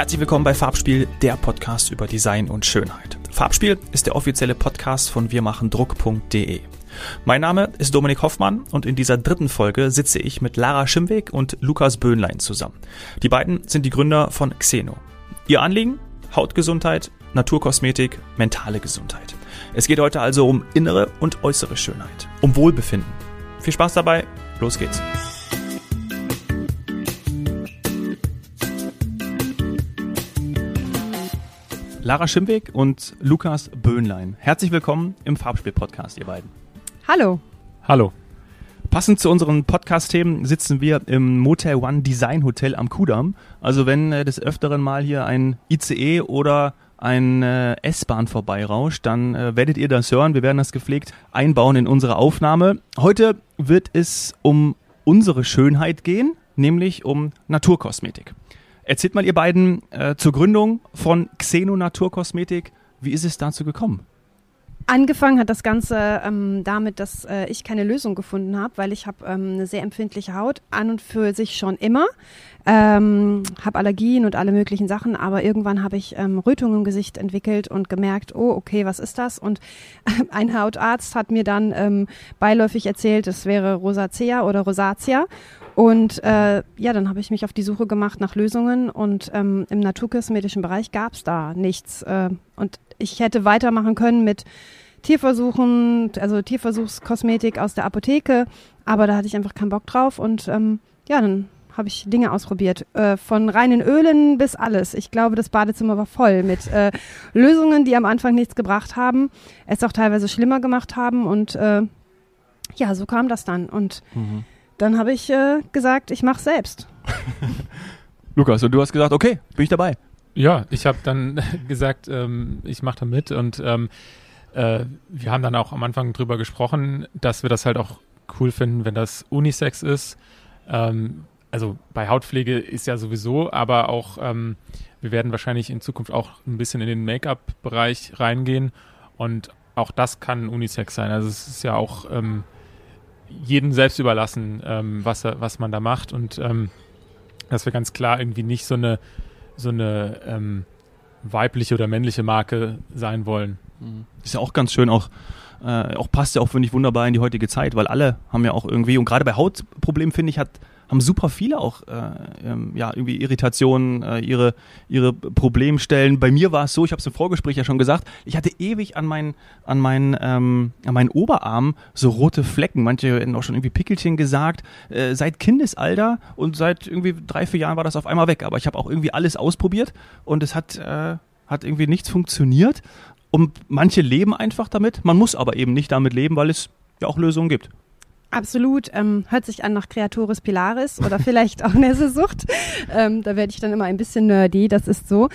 Herzlich willkommen bei Farbspiel, der Podcast über Design und Schönheit. Farbspiel ist der offizielle Podcast von wir-machen-druck.de. Mein Name ist Dominik Hoffmann und in dieser dritten Folge sitze ich mit Lara Schimweg und Lukas Böhnlein zusammen. Die beiden sind die Gründer von Xeno. Ihr Anliegen? Hautgesundheit, Naturkosmetik, mentale Gesundheit. Es geht heute also um innere und äußere Schönheit, um Wohlbefinden. Viel Spaß dabei, los geht's. Lara Schimweg und Lukas Böhnlein. Herzlich willkommen im Farbspiel-Podcast, ihr beiden. Hallo. Hallo. Passend zu unseren Podcast-Themen sitzen wir im Motel One Design Hotel am Kudamm. Also wenn des Öfteren mal hier ein ICE oder ein S-Bahn vorbeirauscht, dann werdet ihr das hören. Wir werden das gepflegt einbauen in unsere Aufnahme. Heute wird es um unsere Schönheit gehen, nämlich um Naturkosmetik. Erzählt mal ihr beiden zur Gründung von xeno-naturkosmetik, wie ist es dazu gekommen? Angefangen hat das Ganze damit, dass ich keine Lösung gefunden habe, weil ich habe eine sehr empfindliche Haut, an und für sich schon immer, habe Allergien und alle möglichen Sachen, aber irgendwann habe ich Rötungen im Gesicht entwickelt und gemerkt, oh okay, was ist das? Und ein Hautarzt hat mir dann beiläufig erzählt, es wäre Rosazea oder Rosazea. Und dann habe ich mich auf die Suche gemacht nach Lösungen und im naturkosmetischen Bereich gab es da nichts. Und ich hätte weitermachen können mit Tierversuchen, also Tierversuchskosmetik aus der Apotheke, aber da hatte ich einfach keinen Bock drauf und dann habe ich Dinge ausprobiert, von reinen Ölen bis alles. Ich glaube, das Badezimmer war voll mit Lösungen, die am Anfang nichts gebracht haben, es auch teilweise schlimmer gemacht haben und so kam das dann und dann habe ich gesagt, ich mache selbst. Lukas, und du hast gesagt, okay, bin ich dabei. Ja, ich habe dann gesagt, ich mache da mit und wir haben dann auch am Anfang drüber gesprochen, dass wir das halt auch cool finden, wenn das Unisex ist. Also bei Hautpflege ist ja sowieso, aber auch wir werden wahrscheinlich in Zukunft auch ein bisschen in den Make-up-Bereich reingehen und auch das kann Unisex sein. Also es ist ja auch jedem selbst überlassen, was man da macht und dass wir ganz klar irgendwie nicht so eine weibliche oder männliche Marke sein wollen. Ist ja auch ganz schön, auch passt ja auch, finde ich, wunderbar in die heutige Zeit, weil alle haben ja auch irgendwie, und gerade bei Hautproblemen, finde ich, haben super viele auch irgendwie Irritationen, ihre Problemstellen. Bei mir war es so, ich habe es im Vorgespräch ja schon gesagt, ich hatte ewig an meinen Oberarm so rote Flecken. Manche hätten auch schon irgendwie Pickelchen gesagt. Seit Kindesalter und seit irgendwie 3-4 Jahren war das auf einmal weg. Aber ich habe auch irgendwie alles ausprobiert und es hat irgendwie nichts funktioniert. Und manche leben einfach damit. Man muss aber eben nicht damit leben, weil es ja auch Lösungen gibt. Absolut. Hört sich an nach Creatoris Pilaris oder vielleicht auch Nesselsucht. Da werde ich dann immer ein bisschen nerdy, das ist so.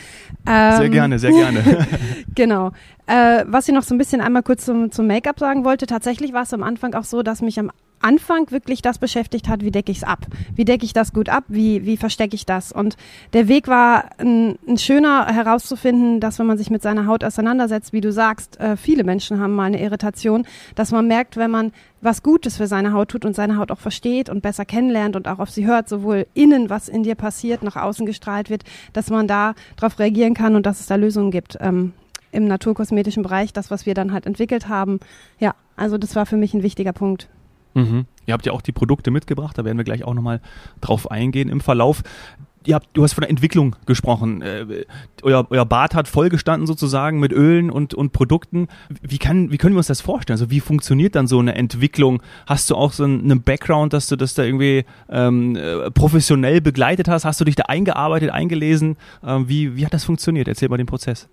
Sehr gerne, sehr gerne. Genau. Was ich noch so ein bisschen einmal kurz zum Make-up sagen wollte, tatsächlich war es am Anfang auch so, dass mich am Anfang wirklich das beschäftigt hat, wie decke ich es ab? Wie decke ich das gut ab? Wie verstecke ich das? Und der Weg war ein schöner herauszufinden, dass wenn man sich mit seiner Haut auseinandersetzt, wie du sagst, viele Menschen haben mal eine Irritation, dass man merkt, wenn man was Gutes für seine Haut tut und seine Haut auch versteht und besser kennenlernt und auch auf sie hört, sowohl innen, was in dir passiert, nach außen gestrahlt wird, dass man da drauf reagieren kann und dass es da Lösungen gibt. Im naturkosmetischen Bereich, das, was wir dann halt entwickelt haben. Ja, also das war für mich ein wichtiger Punkt. Mhm. Ihr habt ja auch die Produkte mitgebracht, da werden wir gleich auch nochmal drauf eingehen im Verlauf. Du hast von der Entwicklung gesprochen. Euer Bad hat vollgestanden sozusagen mit Ölen und Produkten. Wie können wir uns das vorstellen? Also wie funktioniert dann so eine Entwicklung? Hast du auch so einen Background, dass du das da irgendwie professionell begleitet hast? Hast du dich da eingearbeitet, eingelesen? Wie hat das funktioniert? Erzähl mal den Prozess.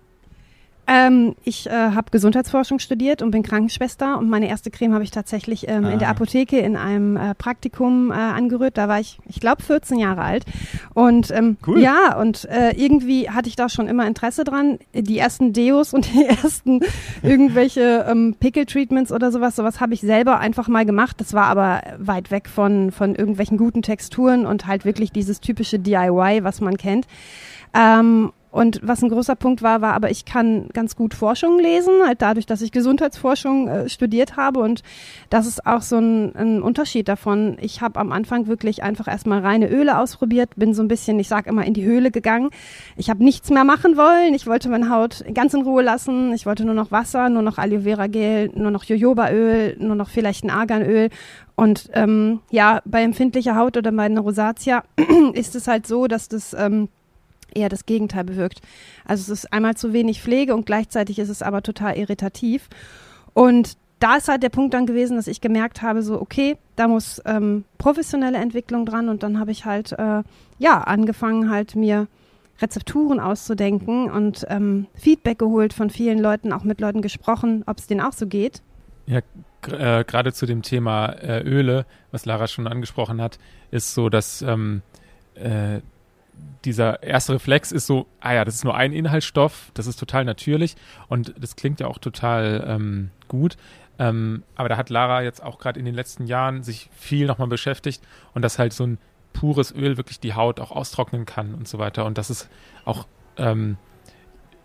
Ich habe Gesundheitsforschung studiert und bin Krankenschwester und meine erste Creme habe ich tatsächlich in der Apotheke in einem Praktikum angerührt. Da war ich glaube, 14 Jahre alt. Und cool. Ja, und irgendwie hatte ich da schon immer Interesse dran. Die ersten Deos und die ersten irgendwelche Pickel-Treatments oder sowas habe ich selber einfach mal gemacht. Das war aber weit weg von irgendwelchen guten Texturen und halt wirklich dieses typische DIY, was man kennt. Und was ein großer Punkt war, war aber, ich kann ganz gut Forschung lesen, halt dadurch, dass ich Gesundheitsforschung studiert habe. Und das ist auch so ein Unterschied davon. Ich habe am Anfang wirklich einfach erstmal reine Öle ausprobiert, bin so ein bisschen, ich sag immer, in die Höhle gegangen. Ich habe nichts mehr machen wollen. Ich wollte meine Haut ganz in Ruhe lassen. Ich wollte nur noch Wasser, nur noch Aloe Vera Gel, nur noch Jojobaöl, nur noch vielleicht ein Arganöl. Und ja, bei empfindlicher Haut oder bei einer Rosazea ist es halt so, dass das eher das Gegenteil bewirkt. Also es ist einmal zu wenig Pflege und gleichzeitig ist es aber total irritativ. Und da ist halt der Punkt dann gewesen, dass ich gemerkt habe, so okay, da muss professionelle Entwicklung dran. Und dann habe ich halt ja angefangen, halt mir Rezepturen auszudenken und Feedback geholt von vielen Leuten, auch mit Leuten gesprochen, ob es denen auch so geht. Ja, gerade zu dem Thema Öle, was Lara schon angesprochen hat, ist so, dass dieser erste Reflex ist so, ah ja, das ist nur ein Inhaltsstoff, das ist total natürlich und das klingt ja auch total gut, aber da hat Lara jetzt auch gerade in den letzten Jahren sich viel nochmal beschäftigt und dass halt so ein pures Öl wirklich die Haut auch austrocknen kann und so weiter und das ist auch,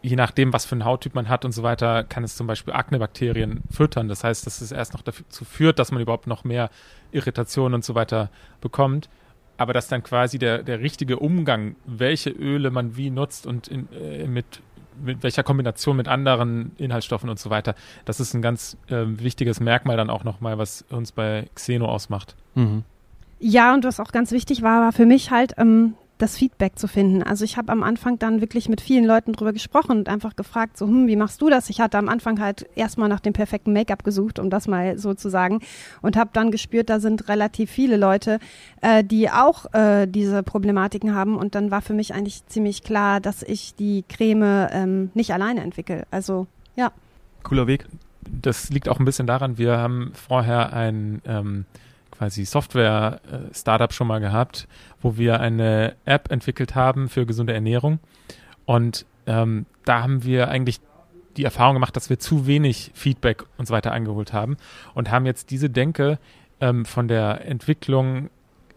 je nachdem, was für einen Hauttyp man hat und so weiter, kann es zum Beispiel Aknebakterien füttern, das heißt, dass es erst noch dazu führt, dass man überhaupt noch mehr Irritationen und so weiter bekommt. Aber dass dann quasi der richtige Umgang, welche Öle man wie nutzt und mit welcher Kombination mit anderen Inhaltsstoffen und so weiter, das ist ein ganz wichtiges Merkmal dann auch nochmal, was uns bei Xeno ausmacht. Mhm. Ja, und was auch ganz wichtig war, war für mich halt das Feedback zu finden. Also ich habe am Anfang dann wirklich mit vielen Leuten drüber gesprochen und einfach gefragt, so, wie machst du das? Ich hatte am Anfang halt erstmal nach dem perfekten Make-up gesucht, um das mal so zu sagen, und habe dann gespürt, da sind relativ viele Leute, die auch diese Problematiken haben, und dann war für mich eigentlich ziemlich klar, dass ich die Creme nicht alleine entwickle. Also, ja. Cooler Weg. Das liegt auch ein bisschen daran, wir haben vorher ein quasi Software-Startup schon mal gehabt, wo wir eine App entwickelt haben für gesunde Ernährung. Und da haben wir eigentlich die Erfahrung gemacht, dass wir zu wenig Feedback und so weiter eingeholt haben und haben jetzt diese Denke von der Entwicklung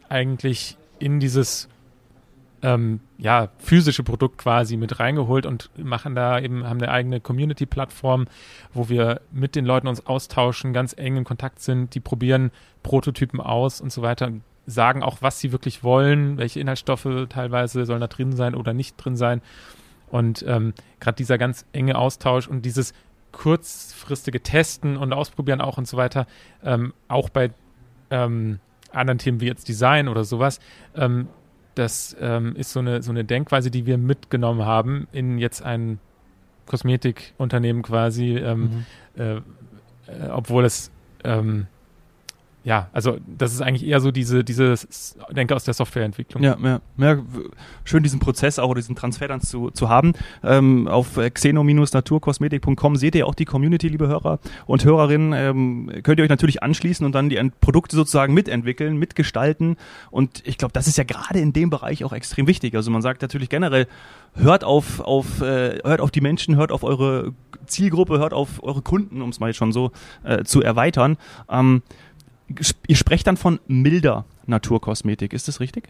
eigentlich in dieses physische Produkt quasi mit reingeholt und machen da eben, haben eine eigene Community-Plattform, wo wir mit den Leuten uns austauschen, ganz eng in Kontakt sind, die probieren Prototypen aus und so weiter, und sagen auch, was sie wirklich wollen, welche Inhaltsstoffe teilweise sollen da drin sein oder nicht drin sein. Und gerade dieser ganz enge Austausch und dieses kurzfristige Testen und Ausprobieren auch und so weiter, auch bei anderen Themen wie jetzt Design oder sowas, das ist so eine Denkweise, die wir mitgenommen haben in jetzt ein Kosmetikunternehmen quasi, obwohl es, also das ist eigentlich eher so diese Denke aus der Softwareentwicklung. Ja, schön diesen Prozess auch, diesen Transfer dann zu haben. Auf xeno-naturkosmetik.com seht ihr auch die Community, liebe Hörer und Hörerinnen. Könnt ihr euch natürlich anschließen und dann die Produkte sozusagen mitentwickeln, mitgestalten. Und ich glaube, das ist ja gerade in dem Bereich auch extrem wichtig. Also man sagt natürlich generell, hört auf die Menschen, hört auf eure Zielgruppe, hört auf eure Kunden, um es mal jetzt schon so zu erweitern. Ihr sprecht dann von milder Naturkosmetik, ist das richtig?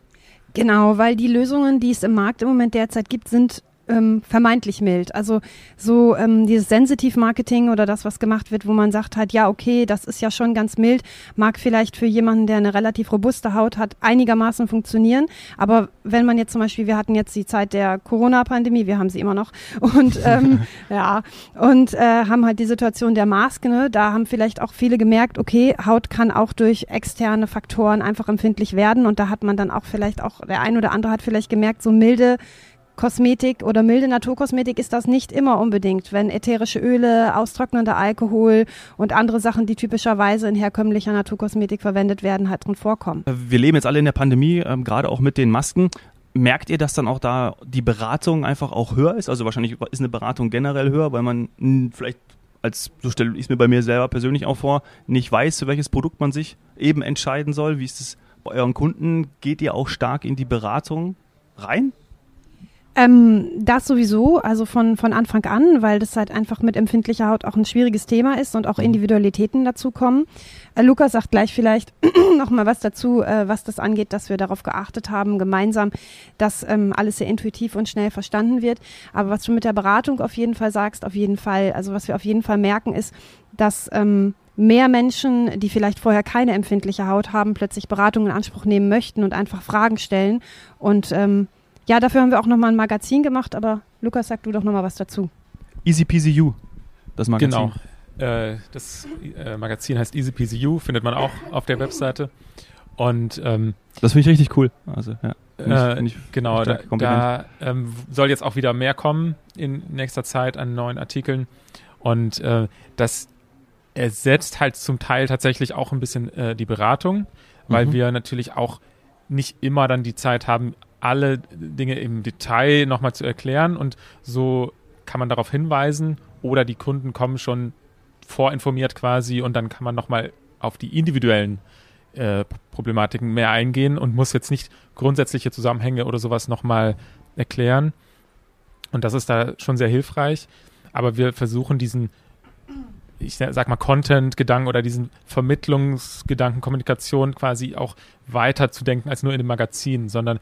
Genau, weil die Lösungen, die es im Markt im Moment derzeit gibt, sind vermeintlich mild. Also so dieses Sensitiv-Marketing oder das, was gemacht wird, wo man sagt halt, ja okay, das ist ja schon ganz mild, mag vielleicht für jemanden, der eine relativ robuste Haut hat, einigermaßen funktionieren. Aber wenn man jetzt zum Beispiel, wir hatten jetzt die Zeit der Corona-Pandemie, wir haben sie immer noch und haben halt die Situation der Maske, ne? Da haben vielleicht auch viele gemerkt, okay, Haut kann auch durch externe Faktoren einfach empfindlich werden, und da hat man dann auch vielleicht auch, der ein oder andere hat vielleicht gemerkt, so milde Kosmetik oder milde Naturkosmetik ist das nicht immer unbedingt, wenn ätherische Öle, austrocknender Alkohol und andere Sachen, die typischerweise in herkömmlicher Naturkosmetik verwendet werden, halt drin vorkommen. Wir leben jetzt alle in der Pandemie, gerade auch mit den Masken. Merkt ihr, dass dann auch da die Beratung einfach auch höher ist? Also wahrscheinlich ist eine Beratung generell höher, weil man vielleicht, so stelle ich es mir bei mir selber persönlich auch vor, nicht weiß, für welches Produkt man sich eben entscheiden soll. Wie ist es bei euren Kunden? Geht ihr auch stark in die Beratung rein? Das sowieso, also von Anfang an, weil das halt einfach mit empfindlicher Haut auch ein schwieriges Thema ist und auch Individualitäten dazu kommen. Lukas sagt gleich vielleicht nochmal was dazu, was das angeht, dass wir darauf geachtet haben, gemeinsam, dass alles sehr intuitiv und schnell verstanden wird. Aber was du mit der Beratung auf jeden Fall sagst, auf jeden Fall, also was wir auf jeden Fall merken ist, dass mehr Menschen, die vielleicht vorher keine empfindliche Haut haben, plötzlich Beratung in Anspruch nehmen möchten und einfach Fragen stellen und ja, dafür haben wir auch nochmal ein Magazin gemacht, aber Lukas, sag du doch nochmal was dazu. Easy Peasy You, das Magazin. Genau, das Magazin heißt Easy Peasy You, findet man auch auf der Webseite. Und das finde ich richtig cool. Also ja, genau, da soll jetzt auch wieder mehr kommen in nächster Zeit an neuen Artikeln. Und das ersetzt halt zum Teil tatsächlich auch ein bisschen die Beratung, weil wir natürlich auch nicht immer dann die Zeit haben, alle Dinge im Detail nochmal zu erklären und so kann man darauf hinweisen oder die Kunden kommen schon vorinformiert quasi und dann kann man nochmal auf die individuellen Problematiken mehr eingehen und muss jetzt nicht grundsätzliche Zusammenhänge oder sowas nochmal erklären und das ist da schon sehr hilfreich, aber wir versuchen diesen, ich sag mal Content-Gedanken oder diesen Vermittlungsgedanken, Kommunikation quasi auch weiter zu denken als nur in dem Magazin, sondern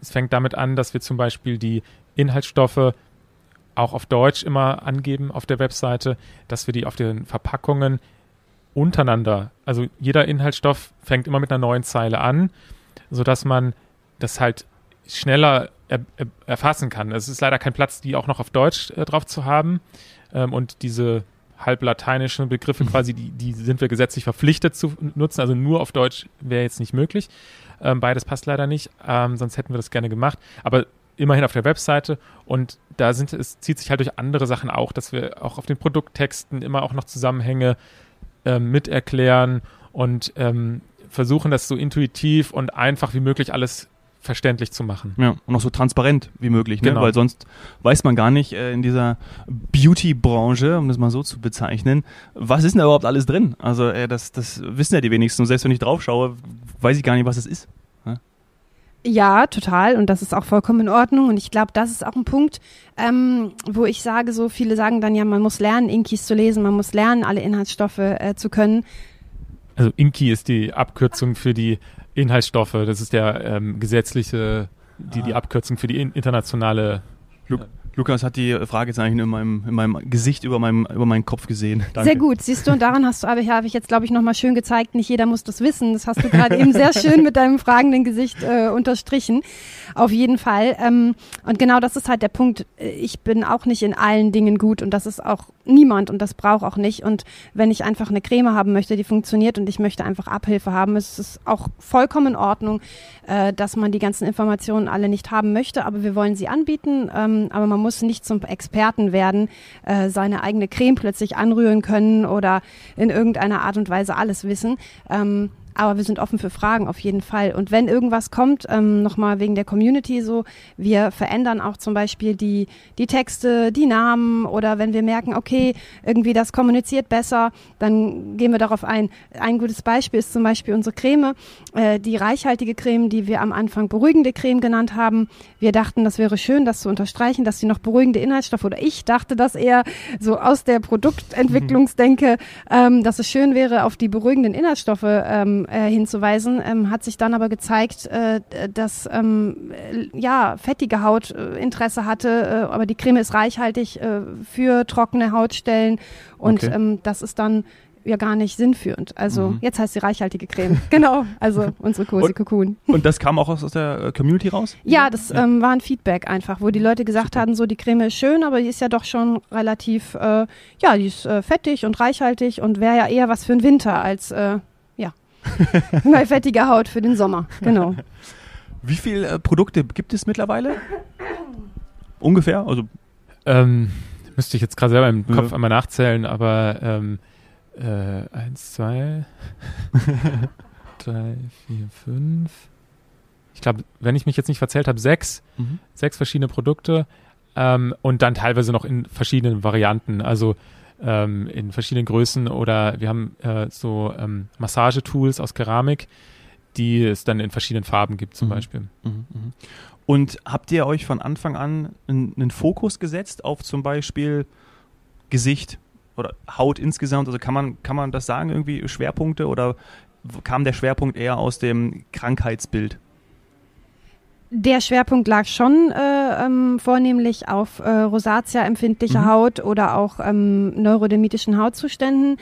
es fängt damit an, dass wir zum Beispiel die Inhaltsstoffe auch auf Deutsch immer angeben auf der Webseite, dass wir die auf den Verpackungen untereinander, also jeder Inhaltsstoff fängt immer mit einer neuen Zeile an, sodass man das halt schneller erfassen kann. Es ist leider kein Platz, die auch noch auf Deutsch drauf zu haben und diese halb lateinische Begriffe quasi, die sind wir gesetzlich verpflichtet zu nutzen, also nur auf Deutsch wäre jetzt nicht möglich. Beides passt leider nicht, sonst hätten wir das gerne gemacht, aber immerhin auf der Webseite und da zieht sich halt durch andere Sachen auch, dass wir auch auf den Produkttexten immer auch noch Zusammenhänge miterklären und versuchen, das so intuitiv und einfach wie möglich alles verständlich zu machen. Ja, und auch so transparent wie möglich, ne? Genau. Weil sonst weiß man gar nicht in dieser Beauty-Branche, um das mal so zu bezeichnen, was ist denn da überhaupt alles drin? Also das wissen ja die wenigsten und selbst wenn ich drauf schaue, weiß ich gar nicht, was es ist. Ne? Ja, total und das ist auch vollkommen in Ordnung und ich glaube, das ist auch ein Punkt, wo ich sage, so viele sagen dann ja, man muss lernen, Inkis zu lesen, man muss lernen, alle Inhaltsstoffe zu können. Also Inki ist die Abkürzung für die Inhaltsstoffe, das ist der gesetzliche, die Abkürzung für die internationale. Lukas hat die Fragezeichen in meinem Gesicht über meinen Kopf gesehen. Danke. Sehr gut, siehst du, und daran habe ich jetzt, glaube ich, nochmal schön gezeigt, nicht jeder muss das wissen. Das hast du gerade eben sehr schön mit deinem fragenden Gesicht unterstrichen. Auf jeden Fall. Und genau das ist halt der Punkt. Ich bin auch nicht in allen Dingen gut und das ist auch niemand und das braucht auch nicht. Und wenn ich einfach eine Creme haben möchte, die funktioniert und ich möchte einfach Abhilfe haben, ist es auch vollkommen in Ordnung, dass man die ganzen Informationen alle nicht haben möchte, aber wir wollen sie anbieten. Aber man muss nicht zum Experten werden, seine eigene Creme plötzlich anrühren können oder in irgendeiner Art und Weise alles wissen. Aber wir sind offen für Fragen auf jeden Fall. Und wenn irgendwas kommt, nochmal wegen der Community so, wir verändern auch zum Beispiel die Texte, die Namen oder wenn wir merken, okay, irgendwie das kommuniziert besser, dann gehen wir darauf ein. Ein gutes Beispiel ist zum Beispiel unsere Creme, die reichhaltige Creme, die wir am Anfang beruhigende Creme genannt haben. Wir dachten, das wäre schön, das zu unterstreichen, dass sie noch beruhigende Inhaltsstoffe oder ich dachte das eher so aus der Produktentwicklungsdenke, dass es schön wäre, auf die beruhigenden Inhaltsstoffe hinzuweisen, hat sich dann aber gezeigt, dass fettige Haut Interesse hatte, aber die Creme ist reichhaltig für trockene Hautstellen und okay. Das ist dann ja gar nicht sinnführend. Also jetzt heißt sie reichhaltige Creme. Genau, also unsere Cosy Cocoon. Und das kam auch aus der Community raus? Ja, das war ein Feedback einfach, wo die Leute gesagt hatten, so die Creme ist schön, aber die ist ja doch schon relativ, die ist fettig und reichhaltig und wäre ja eher was für den Winter als bei fettiger Haut für den Sommer, genau. Wie viele Produkte gibt es mittlerweile? Ungefähr? Also müsste ich jetzt gerade selber im Kopf einmal nachzählen, aber 1, 2, 3, 4, 5. Ich glaube, wenn ich mich jetzt nicht verzählt habe, 6. Sechs verschiedene Produkte und dann teilweise noch in verschiedenen Varianten. Also in verschiedenen Größen oder wir haben Massagetools aus Keramik, die es dann in verschiedenen Farben gibt zum Beispiel. Und habt ihr euch von Anfang an einen Fokus gesetzt auf zum Beispiel Gesicht oder Haut insgesamt? Also kann man das sagen, irgendwie Schwerpunkte, oder kam der Schwerpunkt eher aus dem Krankheitsbild? Der Schwerpunkt lag schon vornehmlich auf Rosazea empfindlicher Haut oder auch neurodermitischen Hautzuständen.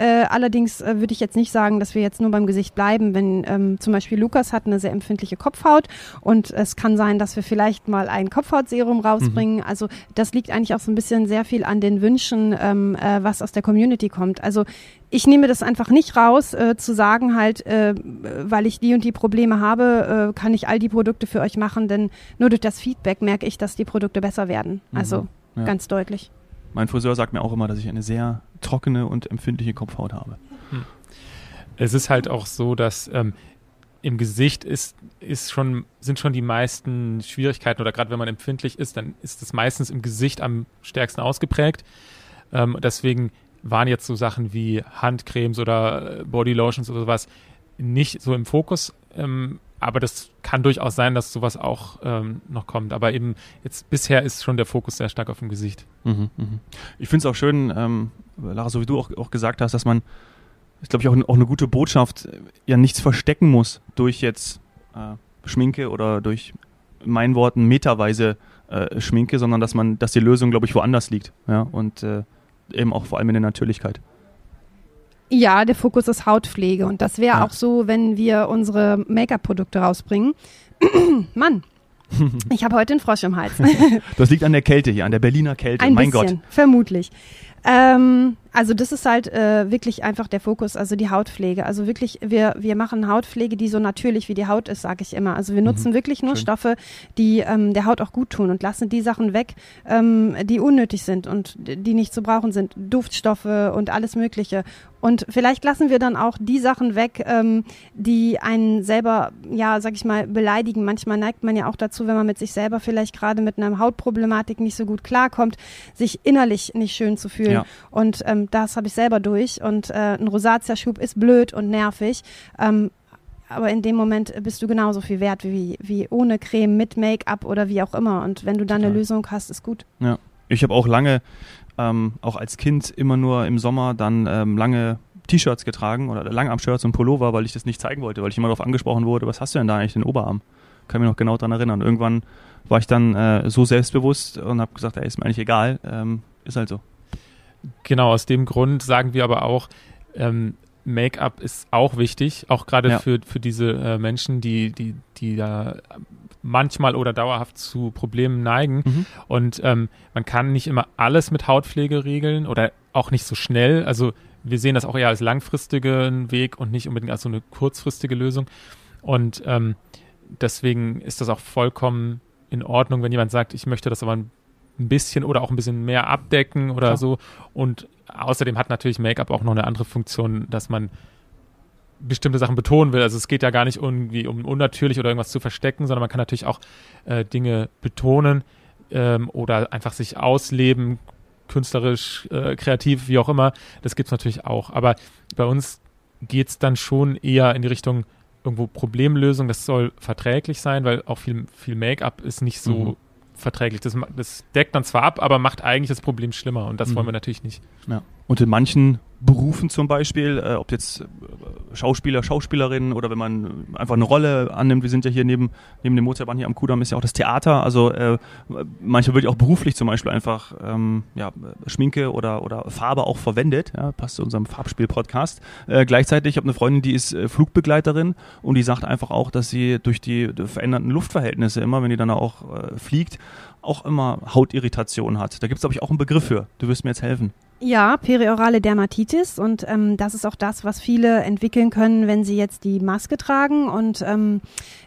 Allerdings würde ich jetzt nicht sagen, dass wir jetzt nur beim Gesicht bleiben, wenn zum Beispiel Lukas hat eine sehr empfindliche Kopfhaut und es kann sein, dass wir vielleicht mal ein Kopfhautserum rausbringen. Also das liegt eigentlich auch so ein bisschen sehr viel an den Wünschen, was aus der Community kommt. Also ich nehme das einfach nicht raus, zu sagen halt, weil ich die und die Probleme habe, kann ich all die Produkte für euch machen, denn nur durch das Feedback merke ich, dass die Produkte besser werden. Also ganz deutlich. Mein Friseur sagt mir auch immer, dass ich eine sehr trockene und empfindliche Kopfhaut habe. Es ist halt auch so, dass im Gesicht sind schon die meisten Schwierigkeiten, oder gerade wenn man empfindlich ist, dann ist das meistens im Gesicht am stärksten ausgeprägt. Deswegen waren jetzt so Sachen wie Handcremes oder Bodylotions oder sowas nicht so im Fokus. Aber das kann durchaus sein, dass sowas auch noch kommt. Aber eben jetzt bisher ist schon der Fokus sehr stark auf dem Gesicht. Ich finde es auch schön, Lara, so wie du auch gesagt hast, dass man, ich glaube, auch eine gute Botschaft, ja, nichts verstecken muss durch jetzt Schminke oder durch, in meinen Worten, meterweise Schminke, sondern dass die Lösung, glaube ich, woanders liegt. Ja? Und eben auch vor allem in der Natürlichkeit. Ja, der Fokus ist Hautpflege und das wäre auch so, wenn wir unsere Make-up-Produkte rausbringen. Mann, ich habe heute einen Frosch im Hals. Das liegt an der Kälte hier, an der Berliner Kälte, mein Gott. Vermutlich. Also das ist halt wirklich einfach der Fokus, also die Hautpflege. Also wirklich, wir machen Hautpflege, die so natürlich wie die Haut ist, sage ich immer. Also wir nutzen wirklich nur Stoffe, die der Haut auch gut tun und lassen die Sachen weg, die unnötig sind und die nicht zu brauchen sind. Duftstoffe und alles Mögliche. Und vielleicht lassen wir dann auch die Sachen weg, die einen selber, ja, sag ich mal, beleidigen. Manchmal neigt man ja auch dazu, wenn man mit sich selber vielleicht gerade mit einer Hautproblematik nicht so gut klarkommt, sich innerlich nicht schön zu fühlen. Ja. Und das habe ich selber durch. Und ein Rosazea-Schub ist blöd und nervig. Aber in dem Moment bist du genauso viel wert wie ohne Creme, mit Make-up oder wie auch immer. Und wenn du dann eine Lösung hast, ist gut. Ja. Ich habe auch lange, auch als Kind, immer nur im Sommer dann lange T-Shirts getragen oder Langarm-Shirts und Pullover, weil ich das nicht zeigen wollte, weil ich immer darauf angesprochen wurde, was hast du denn da eigentlich, den Oberarm? Kann mich noch genau daran erinnern. Irgendwann war ich dann so selbstbewusst und habe gesagt, ey, ist mir eigentlich egal, ist halt so. Genau, aus dem Grund sagen wir aber auch, Make-up ist auch wichtig, auch gerade für diese Menschen, die da manchmal oder dauerhaft zu Problemen neigen. Und man kann nicht immer alles mit Hautpflege regeln oder auch nicht so schnell. Also wir sehen das auch eher als langfristigen Weg und nicht unbedingt als so eine kurzfristige Lösung. Und deswegen ist das auch vollkommen in Ordnung, wenn jemand sagt, ich möchte das aber ein bisschen oder auch ein bisschen mehr abdecken oder so. Und außerdem hat natürlich Make-up auch noch eine andere Funktion, dass man bestimmte Sachen betonen will. Also es geht ja gar nicht irgendwie um unnatürlich oder irgendwas zu verstecken, sondern man kann natürlich auch Dinge betonen oder einfach sich ausleben, künstlerisch, kreativ, wie auch immer. Das gibt es natürlich auch. Aber bei uns geht es dann schon eher in die Richtung irgendwo Problemlösung. Das soll verträglich sein, weil auch viel Make-up ist nicht so verträglich. Das deckt dann zwar ab, aber macht eigentlich das Problem schlimmer und das wollen wir natürlich nicht. Ja. Und in manchen Berufen zum Beispiel, ob jetzt Schauspieler, Schauspielerinnen oder wenn man einfach eine Rolle annimmt, wir sind ja hier neben dem Motel One hier am Kudamm ist ja auch das Theater, also manchmal wird ja auch beruflich zum Beispiel einfach Schminke oder Farbe auch verwendet, ja, passt zu unserem Farbspiel-Podcast. Gleichzeitig, ich habe eine Freundin, die ist Flugbegleiterin und die sagt einfach auch, dass sie durch die veränderten Luftverhältnisse immer, wenn die dann auch fliegt, auch immer Hautirritation hat. Da gibt es, glaube ich, auch einen Begriff für. Du wirst mir jetzt helfen. Ja, periorale Dermatitis und das ist auch das, was viele entwickeln können, wenn sie jetzt die Maske tragen und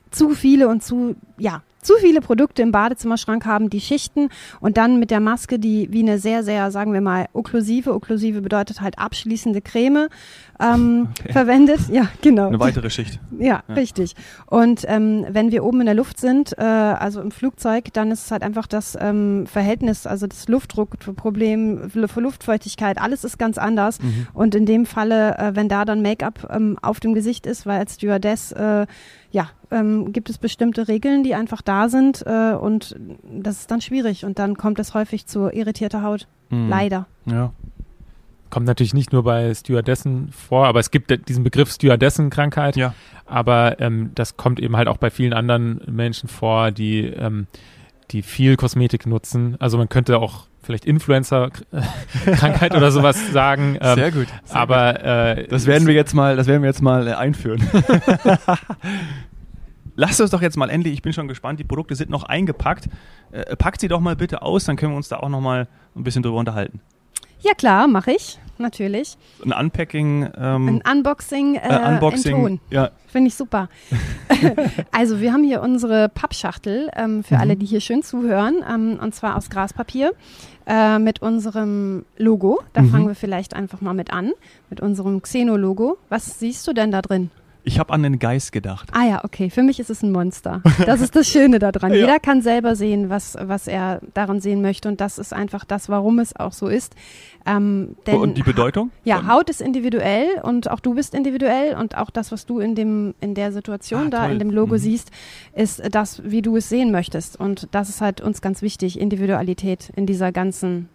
zu viele und zu, ja, zu viele Produkte im Badezimmerschrank haben, die schichten und dann mit der Maske, die wie eine sehr, sehr, sagen wir mal, okklusive bedeutet halt abschließende Creme verwendet. Ja, genau. Eine weitere Schicht. Ja, ja. Richtig. Und wenn wir oben in der Luft sind, also im Flugzeug, dann ist es halt einfach das Verhältnis, also das Luftdruckproblem, Luftfeuchtigkeit, alles ist ganz anders. Mhm. Und in dem Falle, wenn da dann Make-up auf dem Gesicht ist, weil als Stewardess, gibt es bestimmte Regeln, die einfach da sind und das ist dann schwierig und dann kommt es häufig zu irritierter Haut. Mhm. Leider. Ja. Kommt natürlich nicht nur bei Stewardessen vor, aber es gibt diesen Begriff Stewardessenkrankheit, ja. Aber das kommt eben halt auch bei vielen anderen Menschen vor, die viel Kosmetik nutzen. Also man könnte auch vielleicht Influencer-Krankheit oder sowas sagen. Sehr gut. Sehr aber gut. Das werden wir jetzt mal einführen. Lasst uns doch jetzt mal endlich, ich bin schon gespannt, die Produkte sind noch eingepackt. Packt sie doch mal bitte aus, dann können wir uns da auch noch mal ein bisschen drüber unterhalten. Ja klar, mache ich, natürlich. Ein Unpacking. Ein Unboxing, Unboxing in Ton. Ja. Finde ich super. Also wir haben hier unsere Pappschachtel für alle, die hier schön zuhören, und zwar aus Graspapier mit unserem Logo. Da fangen wir vielleicht einfach mal mit an, mit unserem Xeno-Logo. Was siehst du denn da drin? Ich habe an den Geist gedacht. Ah ja, okay. Für mich ist es ein Monster. Das ist das Schöne daran. Ja. Jeder kann selber sehen, was er daran sehen möchte. Und das ist einfach das, warum es auch so ist. Denn und die Bedeutung? Haut ist individuell und auch du bist individuell. Und auch das, was du in der Situation in dem Logo siehst, ist das, wie du es sehen möchtest. Und das ist halt uns ganz wichtig, Individualität in dieser ganzen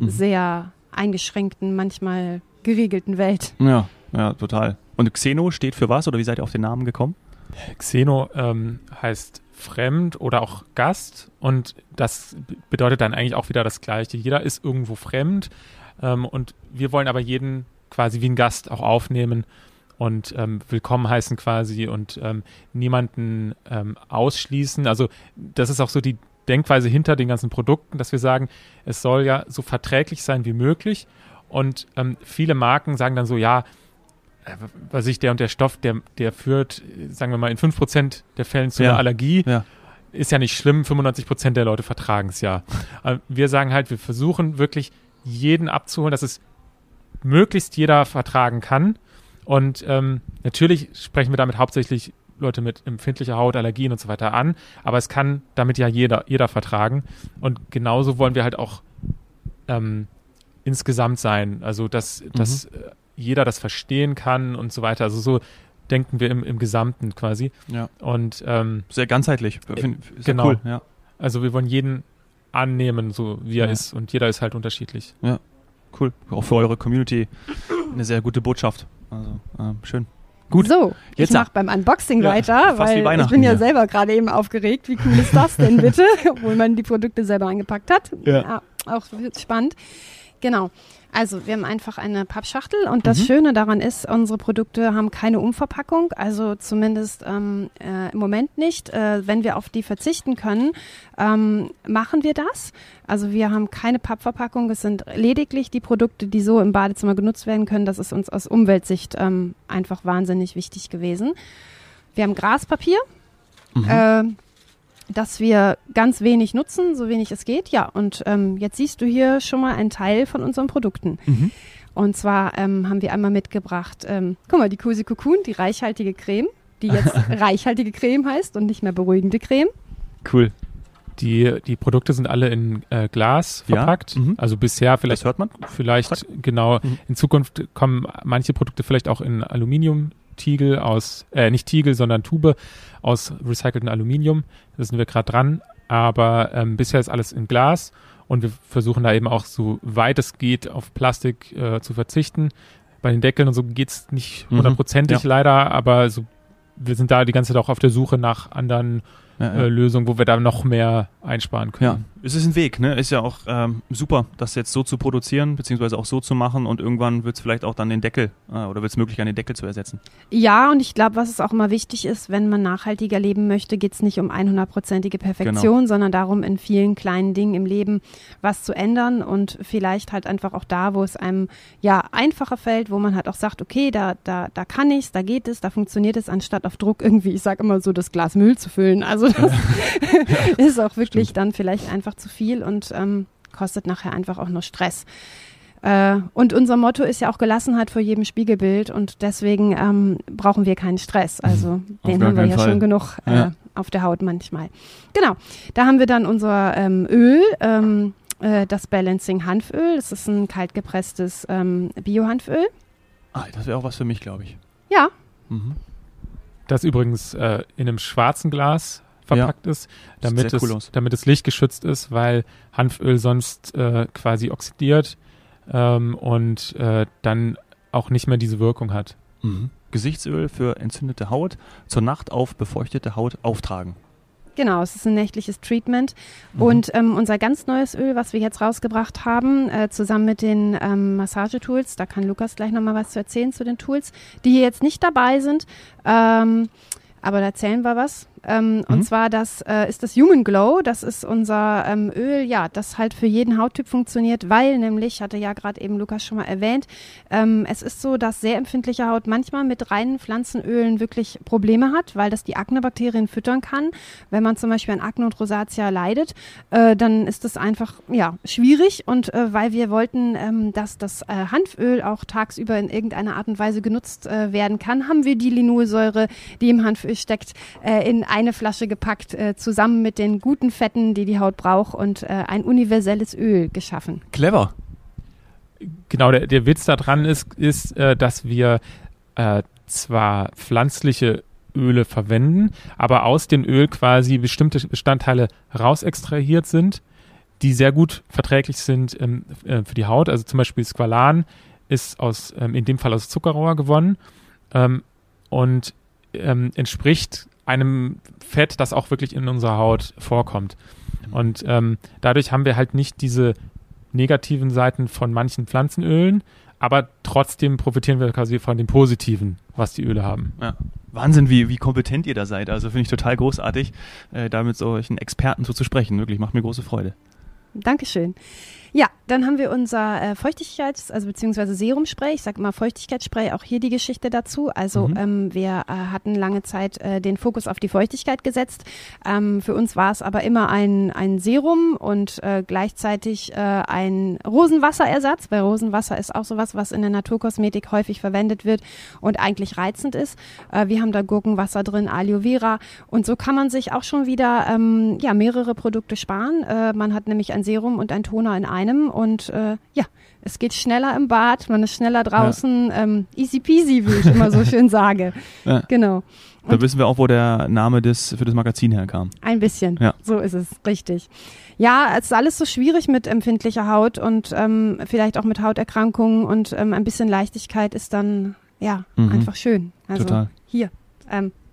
sehr eingeschränkten, manchmal geregelten Welt. Ja, total. Und Xeno steht für was oder wie seid ihr auf den Namen gekommen? Xeno heißt fremd oder auch Gast und das bedeutet dann eigentlich auch wieder das Gleiche. Jeder ist irgendwo fremd und wir wollen aber jeden quasi wie einen Gast auch aufnehmen und willkommen heißen quasi und niemanden ausschließen. Also das ist auch so die Denkweise hinter den ganzen Produkten, dass wir sagen, es soll ja so verträglich sein wie möglich und viele Marken sagen dann so, ja, was ich, der und der Stoff, der führt, sagen wir mal, in 5% der Fällen zu einer Allergie. Ja. Ist ja nicht schlimm, 95% der Leute vertragen es ja. Wir sagen halt, wir versuchen wirklich jeden abzuholen, dass es möglichst jeder vertragen kann. Und natürlich sprechen wir damit hauptsächlich Leute mit empfindlicher Haut, Allergien und so weiter an. Aber es kann damit ja jeder vertragen. Und genauso wollen wir halt auch insgesamt sein. Also, dass jeder das verstehen kann und so weiter. Also so denken wir im Gesamten quasi. Ja. Und sehr ganzheitlich. Genau. Cool, ja. Also wir wollen jeden annehmen, so wie er ist. Und jeder ist halt unterschiedlich. Ja, cool. Auch für eure Community eine sehr gute Botschaft. Also schön. Gut. So, jetzt ich mache beim Unboxing weiter, weil ich bin ja selber gerade eben aufgeregt. Wie cool ist das denn bitte? Obwohl man die Produkte selber eingepackt hat. Ja. Auch spannend. Genau. Also wir haben einfach eine Pappschachtel und das Schöne daran ist, unsere Produkte haben keine Umverpackung, also zumindest im Moment nicht. Wenn wir auf die verzichten können, machen wir das. Also wir haben keine Pappverpackung, es sind lediglich die Produkte, die so im Badezimmer genutzt werden können. Das ist uns aus Umweltsicht einfach wahnsinnig wichtig gewesen. Wir haben Graspapier, dass wir ganz wenig nutzen, so wenig es geht. Ja, und jetzt siehst du hier schon mal einen Teil von unseren Produkten. Und zwar haben wir einmal mitgebracht, guck mal, die Cosy Cocoon, die reichhaltige Creme, die jetzt reichhaltige Creme heißt und nicht mehr beruhigende Creme. Cool. Die Produkte sind alle in Glas verpackt. Also bisher vielleicht. Das hört man. Vielleicht, genau. In Zukunft kommen manche Produkte vielleicht auch in Aluminium. Tiegel aus, nicht Tiegel, sondern Tube aus recyceltem Aluminium. Da sind wir gerade dran, aber bisher ist alles in Glas und wir versuchen da eben auch so weit es geht auf Plastik zu verzichten. Bei den Deckeln und so geht es nicht hundertprozentig leider, aber so, wir sind da die ganze Zeit auch auf der Suche nach anderen Lösungen, wo wir da noch mehr einsparen können. Ja. Es ist ein Weg, ne? Ist ja auch super, das jetzt so zu produzieren, beziehungsweise auch so zu machen, und irgendwann wird es vielleicht auch dann den Deckel oder wird es möglich, an den Deckel zu ersetzen. Ja, und ich glaube, was es auch immer wichtig ist, wenn man nachhaltiger leben möchte, geht es nicht um 100-prozentige Perfektion, genau, sondern darum, in vielen kleinen Dingen im Leben was zu ändern und vielleicht halt einfach auch da, wo es einem ja einfacher fällt, wo man halt auch sagt, okay, da kann ich's, da geht es, da funktioniert es, anstatt auf Druck irgendwie, ich sage immer so, das Glas Müll zu füllen. Also das ist auch wirklich stimmt, dann vielleicht einfach zu viel und kostet nachher einfach auch nur Stress. Und unser Motto ist ja auch Gelassenheit vor jedem Spiegelbild, und deswegen brauchen wir keinen Stress. Also den haben wir ja schon genug auf der Haut manchmal. Genau, da haben wir dann unser Öl, das Balancing Hanföl. Das ist ein kaltgepresstes Bio-Hanföl. Ah, das wäre auch was für mich, glaube ich. Ja. Mhm. Das übrigens in einem schwarzen Glas verpackt ist, damit es lichtgeschützt ist, weil Hanföl sonst quasi oxidiert und dann auch nicht mehr diese Wirkung hat. Mhm. Gesichtsöl für entzündete Haut, zur Nacht auf befeuchtete Haut auftragen. Genau, es ist ein nächtliches Treatment. Mhm. Und unser ganz neues Öl, was wir jetzt rausgebracht haben, zusammen mit den Massagetools, da kann Lukas gleich nochmal was zu erzählen zu den Tools, die hier jetzt nicht dabei sind, aber da erzählen wir was. Und zwar das ist das Human Glow, das ist unser Öl, ja, das halt für jeden Hauttyp funktioniert, weil nämlich, hatte ja gerade eben Lukas schon mal erwähnt, es ist so, dass sehr empfindliche Haut manchmal mit reinen Pflanzenölen wirklich Probleme hat, weil das die Aknebakterien füttern kann. Wenn man zum Beispiel an Akne und Rosazea leidet, dann ist das einfach, ja, schwierig, und weil wir wollten, dass das Hanföl auch tagsüber in irgendeiner Art und Weise genutzt werden kann, haben wir die Linolsäure, die im Hanföl steckt, in eine Flasche gepackt, zusammen mit den guten Fetten, die die Haut braucht, und ein universelles Öl geschaffen. Clever. Genau, der Witz daran ist, dass wir zwar pflanzliche Öle verwenden, aber aus dem Öl quasi bestimmte Bestandteile rausextrahiert sind, die sehr gut verträglich sind für die Haut. Also zum Beispiel Squalan ist in dem Fall aus Zuckerrohr gewonnen und entspricht einem Fett, das auch wirklich in unserer Haut vorkommt. Und dadurch haben wir halt nicht diese negativen Seiten von manchen Pflanzenölen, aber trotzdem profitieren wir quasi von dem Positiven, was die Öle haben. Ja. Wahnsinn, wie kompetent ihr da seid. Also finde ich total großartig, da mit solchen Experten so zu sprechen. Wirklich, macht mir große Freude. Dankeschön. Ja, dann haben wir unser beziehungsweise Serumspray. Ich sage immer Feuchtigkeitsspray, auch hier die Geschichte dazu. Also wir hatten lange Zeit den Fokus auf die Feuchtigkeit gesetzt. Für uns war es aber immer ein Serum und gleichzeitig ein Rosenwasserersatz, weil Rosenwasser ist auch sowas, was in der Naturkosmetik häufig verwendet wird und eigentlich reizend ist. Wir haben da Gurkenwasser drin, Aloe Vera, und so kann man sich auch schon wieder mehrere Produkte sparen. Man hat nämlich ein Serum und ein Toner in einem. Und es geht schneller im Bad, man ist schneller draußen, easy peasy, wie ich immer so schön sage. Ja. Genau. Und da wissen wir auch, wo der Name für das Magazin herkam. Ein bisschen, ja. So ist es, richtig. Ja, es ist alles so schwierig mit empfindlicher Haut und vielleicht auch mit Hauterkrankungen, und ein bisschen Leichtigkeit ist dann einfach schön. Also total. Hier.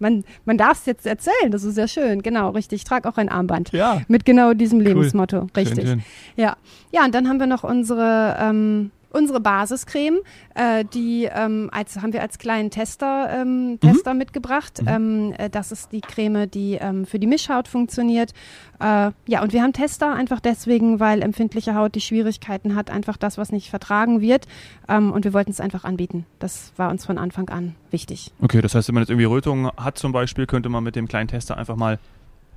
Man darf es jetzt erzählen, das ist sehr schön, genau, richtig. Ich trage auch ein Armband mit genau diesem Lebensmotto, richtig. Schön. Ja, und dann haben wir noch unsere Basiscreme, die haben wir als kleinen Tester mitgebracht. Das ist die Creme, die für die Mischhaut funktioniert. Und wir haben Tester einfach deswegen, weil empfindliche Haut die Schwierigkeiten hat, einfach das, was nicht vertragen wird. Und wir wollten es einfach anbieten. Das war uns von Anfang an wichtig. Okay, das heißt, wenn man jetzt irgendwie Rötungen hat zum Beispiel, könnte man mit dem kleinen Tester einfach mal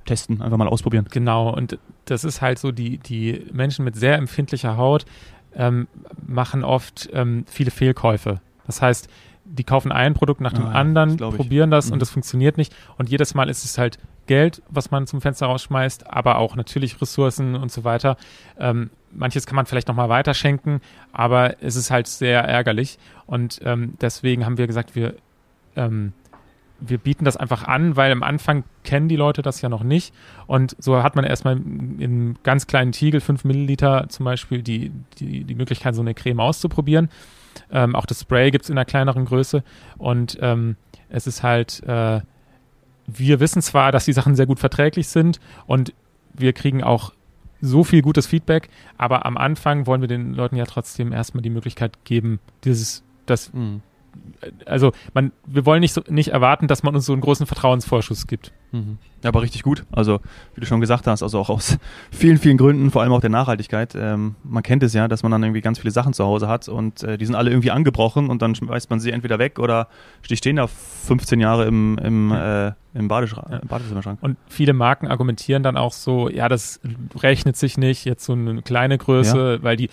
testen, einfach mal ausprobieren. Genau, und das ist halt so, die Menschen mit sehr empfindlicher Haut machen oft viele Fehlkäufe. Das heißt, die kaufen ein Produkt nach dem anderen, probieren das und das funktioniert nicht. Und jedes Mal ist es halt Geld, was man zum Fenster rausschmeißt, aber auch natürlich Ressourcen und so weiter. Manches kann man vielleicht nochmal weiterschenken, aber es ist halt sehr ärgerlich. Und deswegen haben wir gesagt, wir bieten das einfach an, weil am Anfang kennen die Leute das ja noch nicht. Und so hat man erstmal in ganz kleinen Tiegel, 5 Milliliter zum Beispiel, die Möglichkeit, so eine Creme auszuprobieren. Auch das Spray gibt es in einer kleineren Größe. Und es ist halt, wir wissen zwar, dass die Sachen sehr gut verträglich sind, und wir kriegen auch so viel gutes Feedback, aber am Anfang wollen wir den Leuten ja trotzdem erstmal die Möglichkeit geben, wir wollen nicht erwarten, dass man uns so einen großen Vertrauensvorschuss gibt. Mhm. Aber richtig gut. Also, wie du schon gesagt hast, also auch aus vielen, vielen Gründen, vor allem auch der Nachhaltigkeit. Man kennt es ja, dass man dann irgendwie ganz viele Sachen zu Hause hat und die sind alle irgendwie angebrochen und dann schmeißt man sie entweder weg oder die stehen da 15 Jahre im Badezimmerschrank. Und viele Marken argumentieren dann auch so, ja, das rechnet sich nicht, jetzt so eine kleine Größe, ja, weil die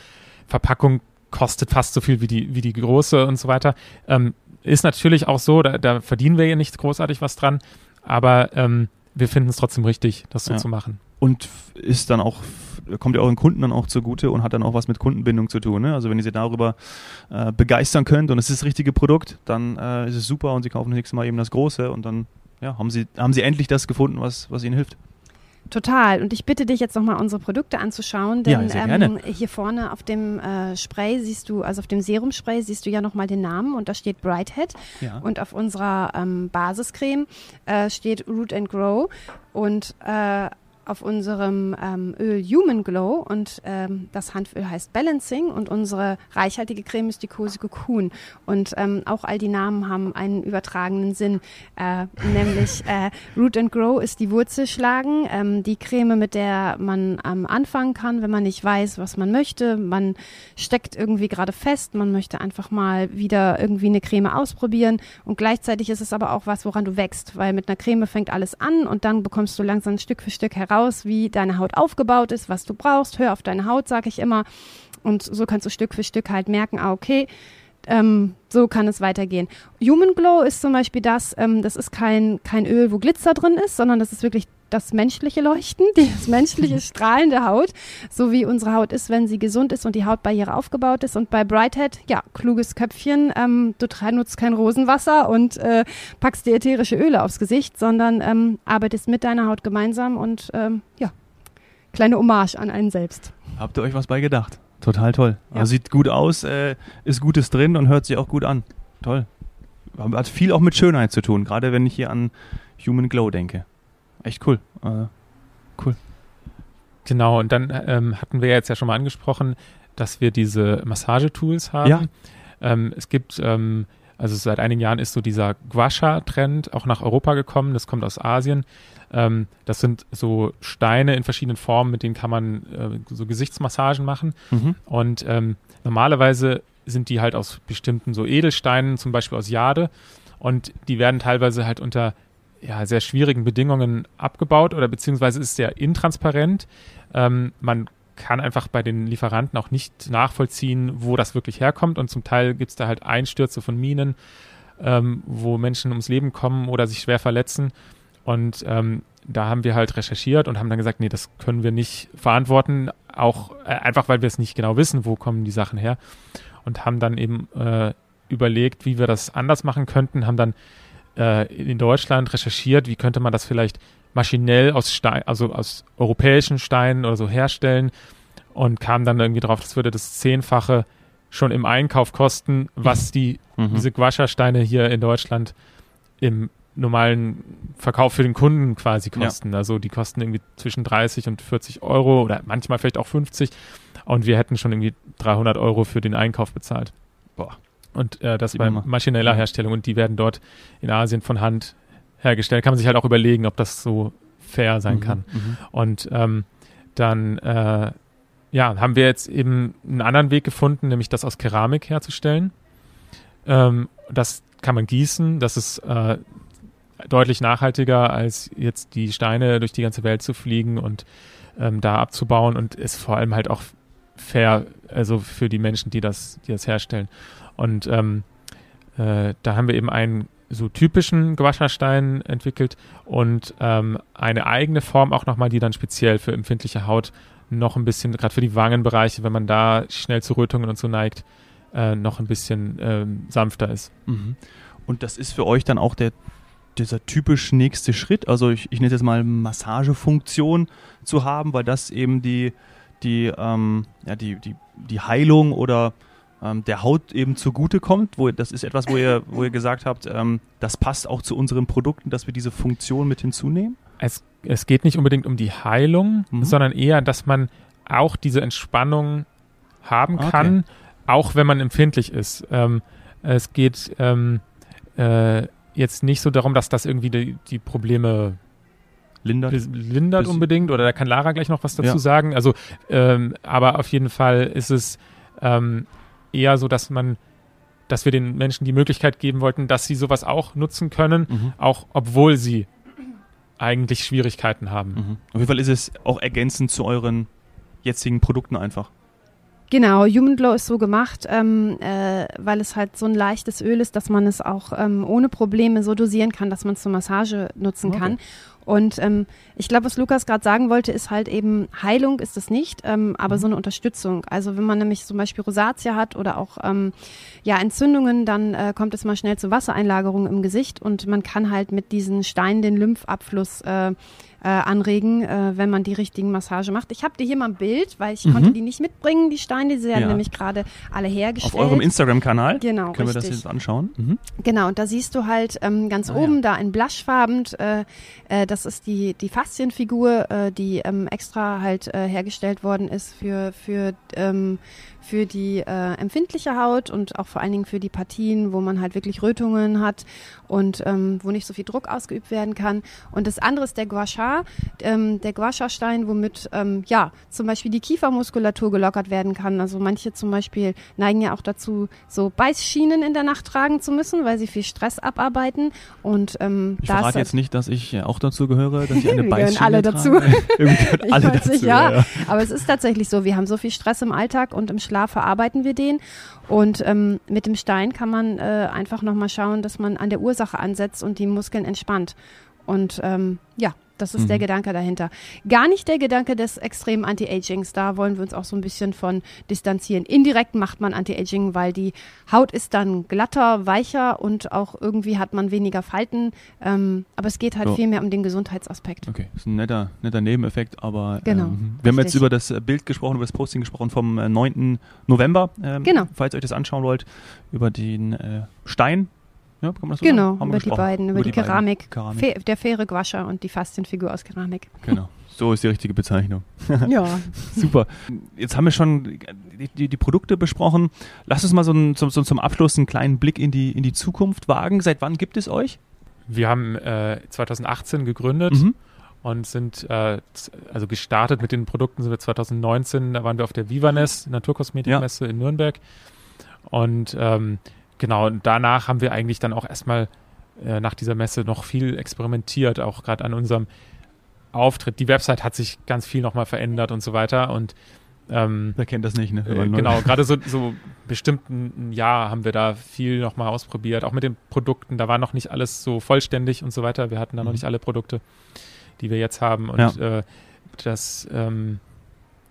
Verpackung kostet fast so viel wie die große und so weiter. Ist natürlich auch so, da verdienen wir ja nicht großartig was dran, aber wir finden es trotzdem richtig, das so zu machen. Und ist dann auch, kommt ja euren Kunden dann auch zugute und hat dann auch was mit Kundenbindung zu tun, ne? Also wenn ihr sie darüber begeistern könnt und es ist das richtige Produkt, dann ist es super und sie kaufen das nächste Mal eben das Große und dann haben sie endlich das gefunden, was ihnen hilft. Total. Und ich bitte dich jetzt nochmal unsere Produkte anzuschauen, denn hier vorne auf dem Spray siehst du, also auf dem Serumspray siehst du ja nochmal den Namen und da steht Bright Head und auf unserer Basiscreme steht Root and Grow und auf unserem Öl Human Glow und das Hanföl heißt Balancing und unsere reichhaltige Creme ist die Cosy Cocoon und auch all die Namen haben einen übertragenen Sinn, nämlich Root and Grow ist die Wurzel schlagen, die Creme, mit der man anfangen kann, wenn man nicht weiß, was man möchte, man steckt irgendwie gerade fest, man möchte einfach mal wieder irgendwie eine Creme ausprobieren und gleichzeitig ist es aber auch was, woran du wächst, weil mit einer Creme fängt alles an und dann bekommst du langsam Stück für Stück heraus, wie deine Haut aufgebaut ist, was du brauchst, hör auf deine Haut, sage ich immer. Und so kannst du Stück für Stück halt merken, so kann es weitergehen. Human Glow ist zum Beispiel das ist kein Öl, wo Glitzer drin ist, sondern das ist wirklich das menschliche Leuchten, das menschliche Strahlen der Haut, so wie unsere Haut ist, wenn sie gesund ist und die Hautbarriere aufgebaut ist. Und bei Bright Head, ja, kluges Köpfchen, du nutzt kein Rosenwasser und packst dir ätherische Öle aufs Gesicht, sondern arbeitest mit deiner Haut gemeinsam und kleine Hommage an einen selbst. Habt ihr euch was bei gedacht? Total toll. Ja. Also sieht gut aus, ist Gutes drin und hört sich auch gut an. Toll. Hat viel auch mit Schönheit zu tun, gerade wenn ich hier an Human Glow denke. Echt cool. Cool. Genau, und dann hatten wir jetzt ja schon mal angesprochen, dass wir diese Massagetools haben. Ja. Es gibt, also seit einigen Jahren ist so dieser Gua Sha Trend auch nach Europa gekommen. Das kommt aus Asien. Das sind so Steine in verschiedenen Formen, mit denen kann man so Gesichtsmassagen machen. Mhm. Und normalerweise sind die halt aus bestimmten so Edelsteinen, zum Beispiel aus Jade. Und die werden teilweise halt unter sehr schwierigen Bedingungen abgebaut oder beziehungsweise ist sehr intransparent. Man kann einfach bei den Lieferanten auch nicht nachvollziehen, wo das wirklich herkommt. Und zum Teil gibt es da halt Einstürze von Minen, wo Menschen ums Leben kommen oder sich schwer verletzen. Und da haben wir halt recherchiert und haben dann gesagt, nee, das können wir nicht verantworten, auch einfach, weil wir es nicht genau wissen, wo kommen die Sachen her. Und haben dann eben überlegt, wie wir das anders machen könnten, haben dann in Deutschland recherchiert, wie könnte man das vielleicht maschinell aus europäischen Steinen oder so herstellen und kam dann irgendwie drauf, das würde das 10-fache schon im Einkauf kosten, was diese Gua Sha Steine hier in Deutschland im normalen Verkauf für den Kunden quasi kosten. Ja. Also die kosten irgendwie zwischen 30 und 40 Euro oder manchmal vielleicht auch 50 und wir hätten schon irgendwie 300 Euro für den Einkauf bezahlt. Boah. Und das bei maschineller Herstellung und die werden dort in Asien von Hand hergestellt. Kann man sich halt auch überlegen, ob das so fair sein kann. Mhm. Und dann haben wir jetzt eben einen anderen Weg gefunden, nämlich das aus Keramik herzustellen. Das kann man gießen, das ist deutlich nachhaltiger, als jetzt die Steine durch die ganze Welt zu fliegen und da abzubauen und ist vor allem halt auch fair, also für die Menschen, die das herstellen. Und da haben wir eben einen so typischen Gua Sha Stein entwickelt und eine eigene Form auch nochmal, die dann speziell für empfindliche Haut noch ein bisschen, gerade für die Wangenbereiche, wenn man da schnell zu Rötungen und so neigt, noch ein bisschen sanfter ist. Mhm. Und das ist für euch dann auch dieser typisch nächste Schritt, also ich nenne jetzt mal Massagefunktion zu haben, weil das eben die Heilung oder der Haut eben zugutekommt. Das ist etwas, wo ihr gesagt habt, das passt auch zu unseren Produkten, dass wir diese Funktion mit hinzunehmen? es geht nicht unbedingt um die Heilung, sondern eher, dass man auch diese Entspannung haben kann, auch wenn man empfindlich ist. Es geht jetzt nicht so darum, dass das irgendwie die Probleme lindert unbedingt, oder da kann Lara gleich noch was dazu sagen. Also, aber auf jeden Fall ist es eher so, dass wir den Menschen die Möglichkeit geben wollten, dass sie sowas auch nutzen können, auch obwohl sie eigentlich Schwierigkeiten haben. Auf jeden Fall ist es auch ergänzend zu euren jetzigen Produkten einfach. Genau, Human Glow ist so gemacht, weil es halt so ein leichtes Öl ist, dass man es auch ohne Probleme so dosieren kann, dass man es zur Massage nutzen kann. Und ich glaube, was Lukas gerade sagen wollte, ist halt eben, Heilung ist es nicht, aber so eine Unterstützung. Also wenn man nämlich zum Beispiel Rosazea hat oder auch Entzündungen, dann kommt es mal schnell zu Wassereinlagerungen im Gesicht, und man kann halt mit diesen Steinen den Lymphabfluss anregen, wenn man die richtigen Massage macht. Ich habe dir hier mal ein Bild, weil ich konnte die nicht mitbringen, die Steine, die werden nämlich gerade alle hergestellt. Auf eurem Instagram-Kanal können wir das jetzt anschauen. Genau, und da siehst du halt ganz oben da in blushfarben, das ist die Faszienfigur, die extra halt hergestellt worden ist für die empfindliche Haut und auch vor allen Dingen für die Partien, wo man halt wirklich Rötungen hat und wo nicht so viel Druck ausgeübt werden kann. Und das andere ist der Gua Sha, der Gua Sha Stein, womit zum Beispiel die Kiefermuskulatur gelockert werden kann. Also manche zum Beispiel neigen ja auch dazu, so Beißschienen in der Nacht tragen zu müssen, weil sie viel Stress abarbeiten. Und ich verrate jetzt nicht, dass ich auch dazu gehöre, dass ich eine Beißschiene trage. Irgendwie gehört alle dazu. Aber es ist tatsächlich so, wir haben so viel Stress im Alltag und im Schlaf verarbeiten wir den, und mit dem Stein kann man einfach nochmal schauen, dass man an der Ursache ansetzt und die Muskeln entspannt. Und das ist der Gedanke dahinter. Gar nicht der Gedanke des extremen Anti-Agings, da wollen wir uns auch so ein bisschen von distanzieren. Indirekt macht man Anti-Aging, weil die Haut ist dann glatter, weicher und auch irgendwie hat man weniger Falten. Aber es geht halt viel mehr um den Gesundheitsaspekt. Okay, das ist ein netter Nebeneffekt, aber wir haben jetzt über das Bild gesprochen, über das Posting gesprochen vom 9. November. Falls ihr euch das anschauen wollt, über den Stein. Ja, kann man das über die Keramik. Der faire Gua Sha und die Faszienfigur aus Keramik. Genau, so ist die richtige Bezeichnung. Ja. Super. Jetzt haben wir schon die Produkte besprochen. Lass uns mal zum Abschluss einen kleinen Blick in die Zukunft wagen. Seit wann gibt es euch? Wir haben 2018 gegründet und sind gestartet mit den Produkten sind wir 2019. Da waren wir auf der VivaNess Naturkosmetikmesse in Nürnberg. Und und danach haben wir eigentlich dann auch erstmal nach dieser Messe noch viel experimentiert, auch gerade an unserem Auftritt. Die Website hat sich ganz viel nochmal verändert und so weiter. Und wer kennt das nicht, ne? Gerade so bestimmt ein Jahr haben wir da viel nochmal ausprobiert, auch mit den Produkten. Da war noch nicht alles so vollständig und so weiter. Wir hatten da noch nicht alle Produkte, die wir jetzt haben. Und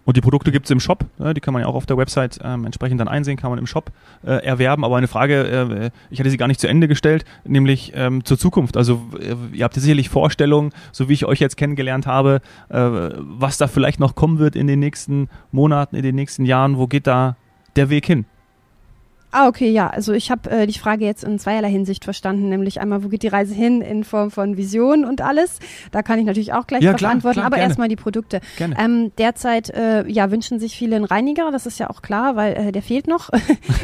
und die Produkte gibt es im Shop, die kann man ja auch auf der Website entsprechend dann einsehen, kann man im Shop erwerben. Aber eine Frage, ich hatte sie gar nicht zu Ende gestellt, nämlich zur Zukunft. Also ihr habt ja sicherlich Vorstellungen, so wie ich euch jetzt kennengelernt habe, was da vielleicht noch kommen wird in den nächsten Monaten, in den nächsten Jahren. Wo geht da der Weg hin? Also ich habe die Frage jetzt in zweierlei Hinsicht verstanden, nämlich einmal, wo geht die Reise hin in Form von Visionen und alles. Da kann ich natürlich auch gleich antworten, aber erstmal die Produkte. Derzeit wünschen sich viele einen Reiniger, das ist ja auch klar, weil der fehlt noch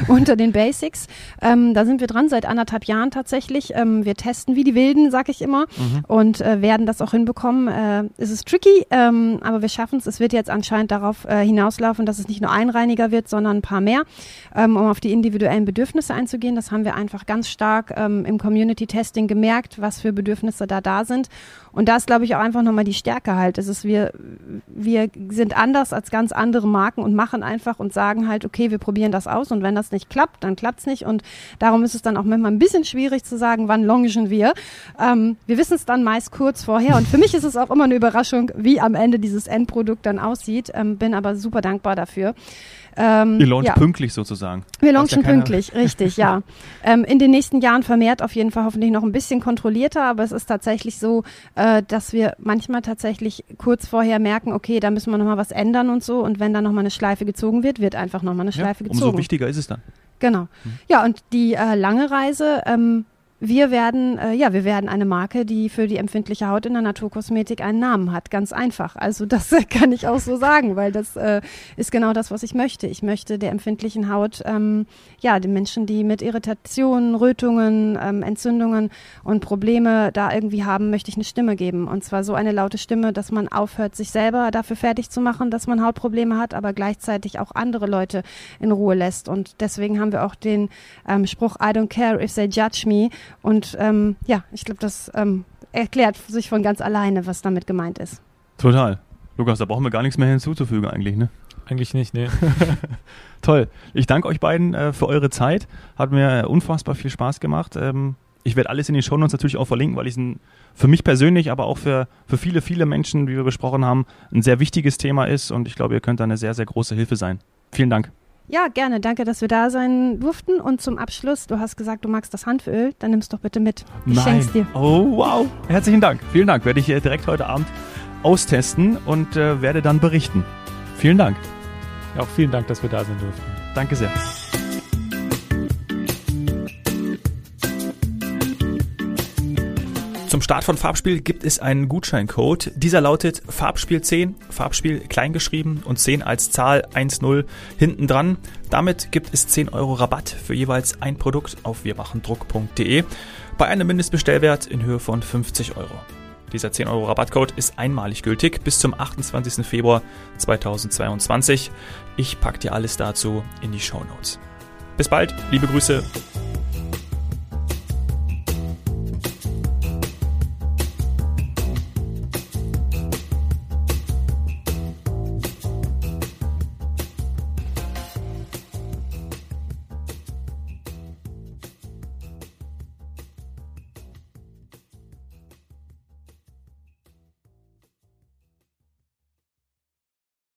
unter den Basics. Da sind wir dran seit 1,5 Jahren tatsächlich. Wir testen wie die Wilden, sag ich immer, und werden das auch hinbekommen. Es ist tricky, aber wir schaffen es. Es wird jetzt anscheinend darauf hinauslaufen, dass es nicht nur ein Reiniger wird, sondern ein paar mehr, um auf die individuellen Bedürfnisse einzugehen. Das haben wir einfach ganz stark im Community-Testing gemerkt, was für Bedürfnisse da sind. Und da ist, glaube ich, auch einfach nochmal die Stärke halt. Es ist, wir sind anders als ganz andere Marken und machen einfach und sagen halt, okay, wir probieren das aus, und wenn das nicht klappt, dann klappt es nicht. Und darum ist es dann auch manchmal ein bisschen schwierig zu sagen, wann launchen wir. Wir wissen es dann meist kurz vorher, und für mich ist es auch immer eine Überraschung, wie am Ende dieses Endprodukt dann aussieht. Bin aber super dankbar dafür. Ihr launcht pünktlich sozusagen. Wir launchen pünktlich, richtig, ja. In den nächsten Jahren vermehrt auf jeden Fall, hoffentlich noch ein bisschen kontrollierter, aber es ist tatsächlich so, dass wir manchmal tatsächlich kurz vorher merken, okay, da müssen wir nochmal was ändern und so, und wenn da nochmal eine Schleife gezogen wird, wird einfach nochmal eine Schleife gezogen. Umso wichtiger ist es dann. Genau. Ja, und die lange Reise Wir werden eine Marke, die für die empfindliche Haut in der Naturkosmetik einen Namen hat. Ganz einfach. Also das kann ich auch so sagen, weil das ist genau das, was ich möchte. Ich möchte der empfindlichen Haut, den Menschen, die mit Irritationen, Rötungen, Entzündungen und Probleme da irgendwie haben, möchte ich eine Stimme geben. Und zwar so eine laute Stimme, dass man aufhört, sich selber dafür fertig zu machen, dass man Hautprobleme hat, aber gleichzeitig auch andere Leute in Ruhe lässt. Und deswegen haben wir auch den Spruch, I don't care if they judge me. Und ich glaube, das erklärt sich von ganz alleine, was damit gemeint ist. Total. Lukas, da brauchen wir gar nichts mehr hinzuzufügen eigentlich, ne? Eigentlich nicht, ne. Toll. Ich danke euch beiden für eure Zeit. Hat mir unfassbar viel Spaß gemacht. Ich werde alles in den Shownotes natürlich auch verlinken, weil ich es für mich persönlich, aber auch für viele, viele Menschen, wie wir besprochen haben, ein sehr wichtiges Thema ist. Und ich glaube, ihr könnt da eine sehr, sehr große Hilfe sein. Vielen Dank. Ja, gerne. Danke, dass wir da sein durften. Und zum Abschluss, du hast gesagt, du magst das Hanföl, dann nimm's doch bitte mit. Ich schenk's dir. Oh, wow. Herzlichen Dank. Vielen Dank. Werde ich direkt heute Abend austesten und werde dann berichten. Vielen Dank. Ja, auch vielen Dank, dass wir da sein durften. Danke sehr. Zum Start von Farbspiel gibt es einen Gutscheincode. Dieser lautet Farbspiel 10, Farbspiel kleingeschrieben und 10 als Zahl 10 hinten dran. Damit gibt es 10 Euro Rabatt für jeweils ein Produkt auf wir-machen-druck.de bei einem Mindestbestellwert in Höhe von 50 Euro. Dieser 10 Euro Rabattcode ist einmalig gültig bis zum 28. Februar 2022. Ich packe dir alles dazu in die Shownotes. Bis bald, liebe Grüße.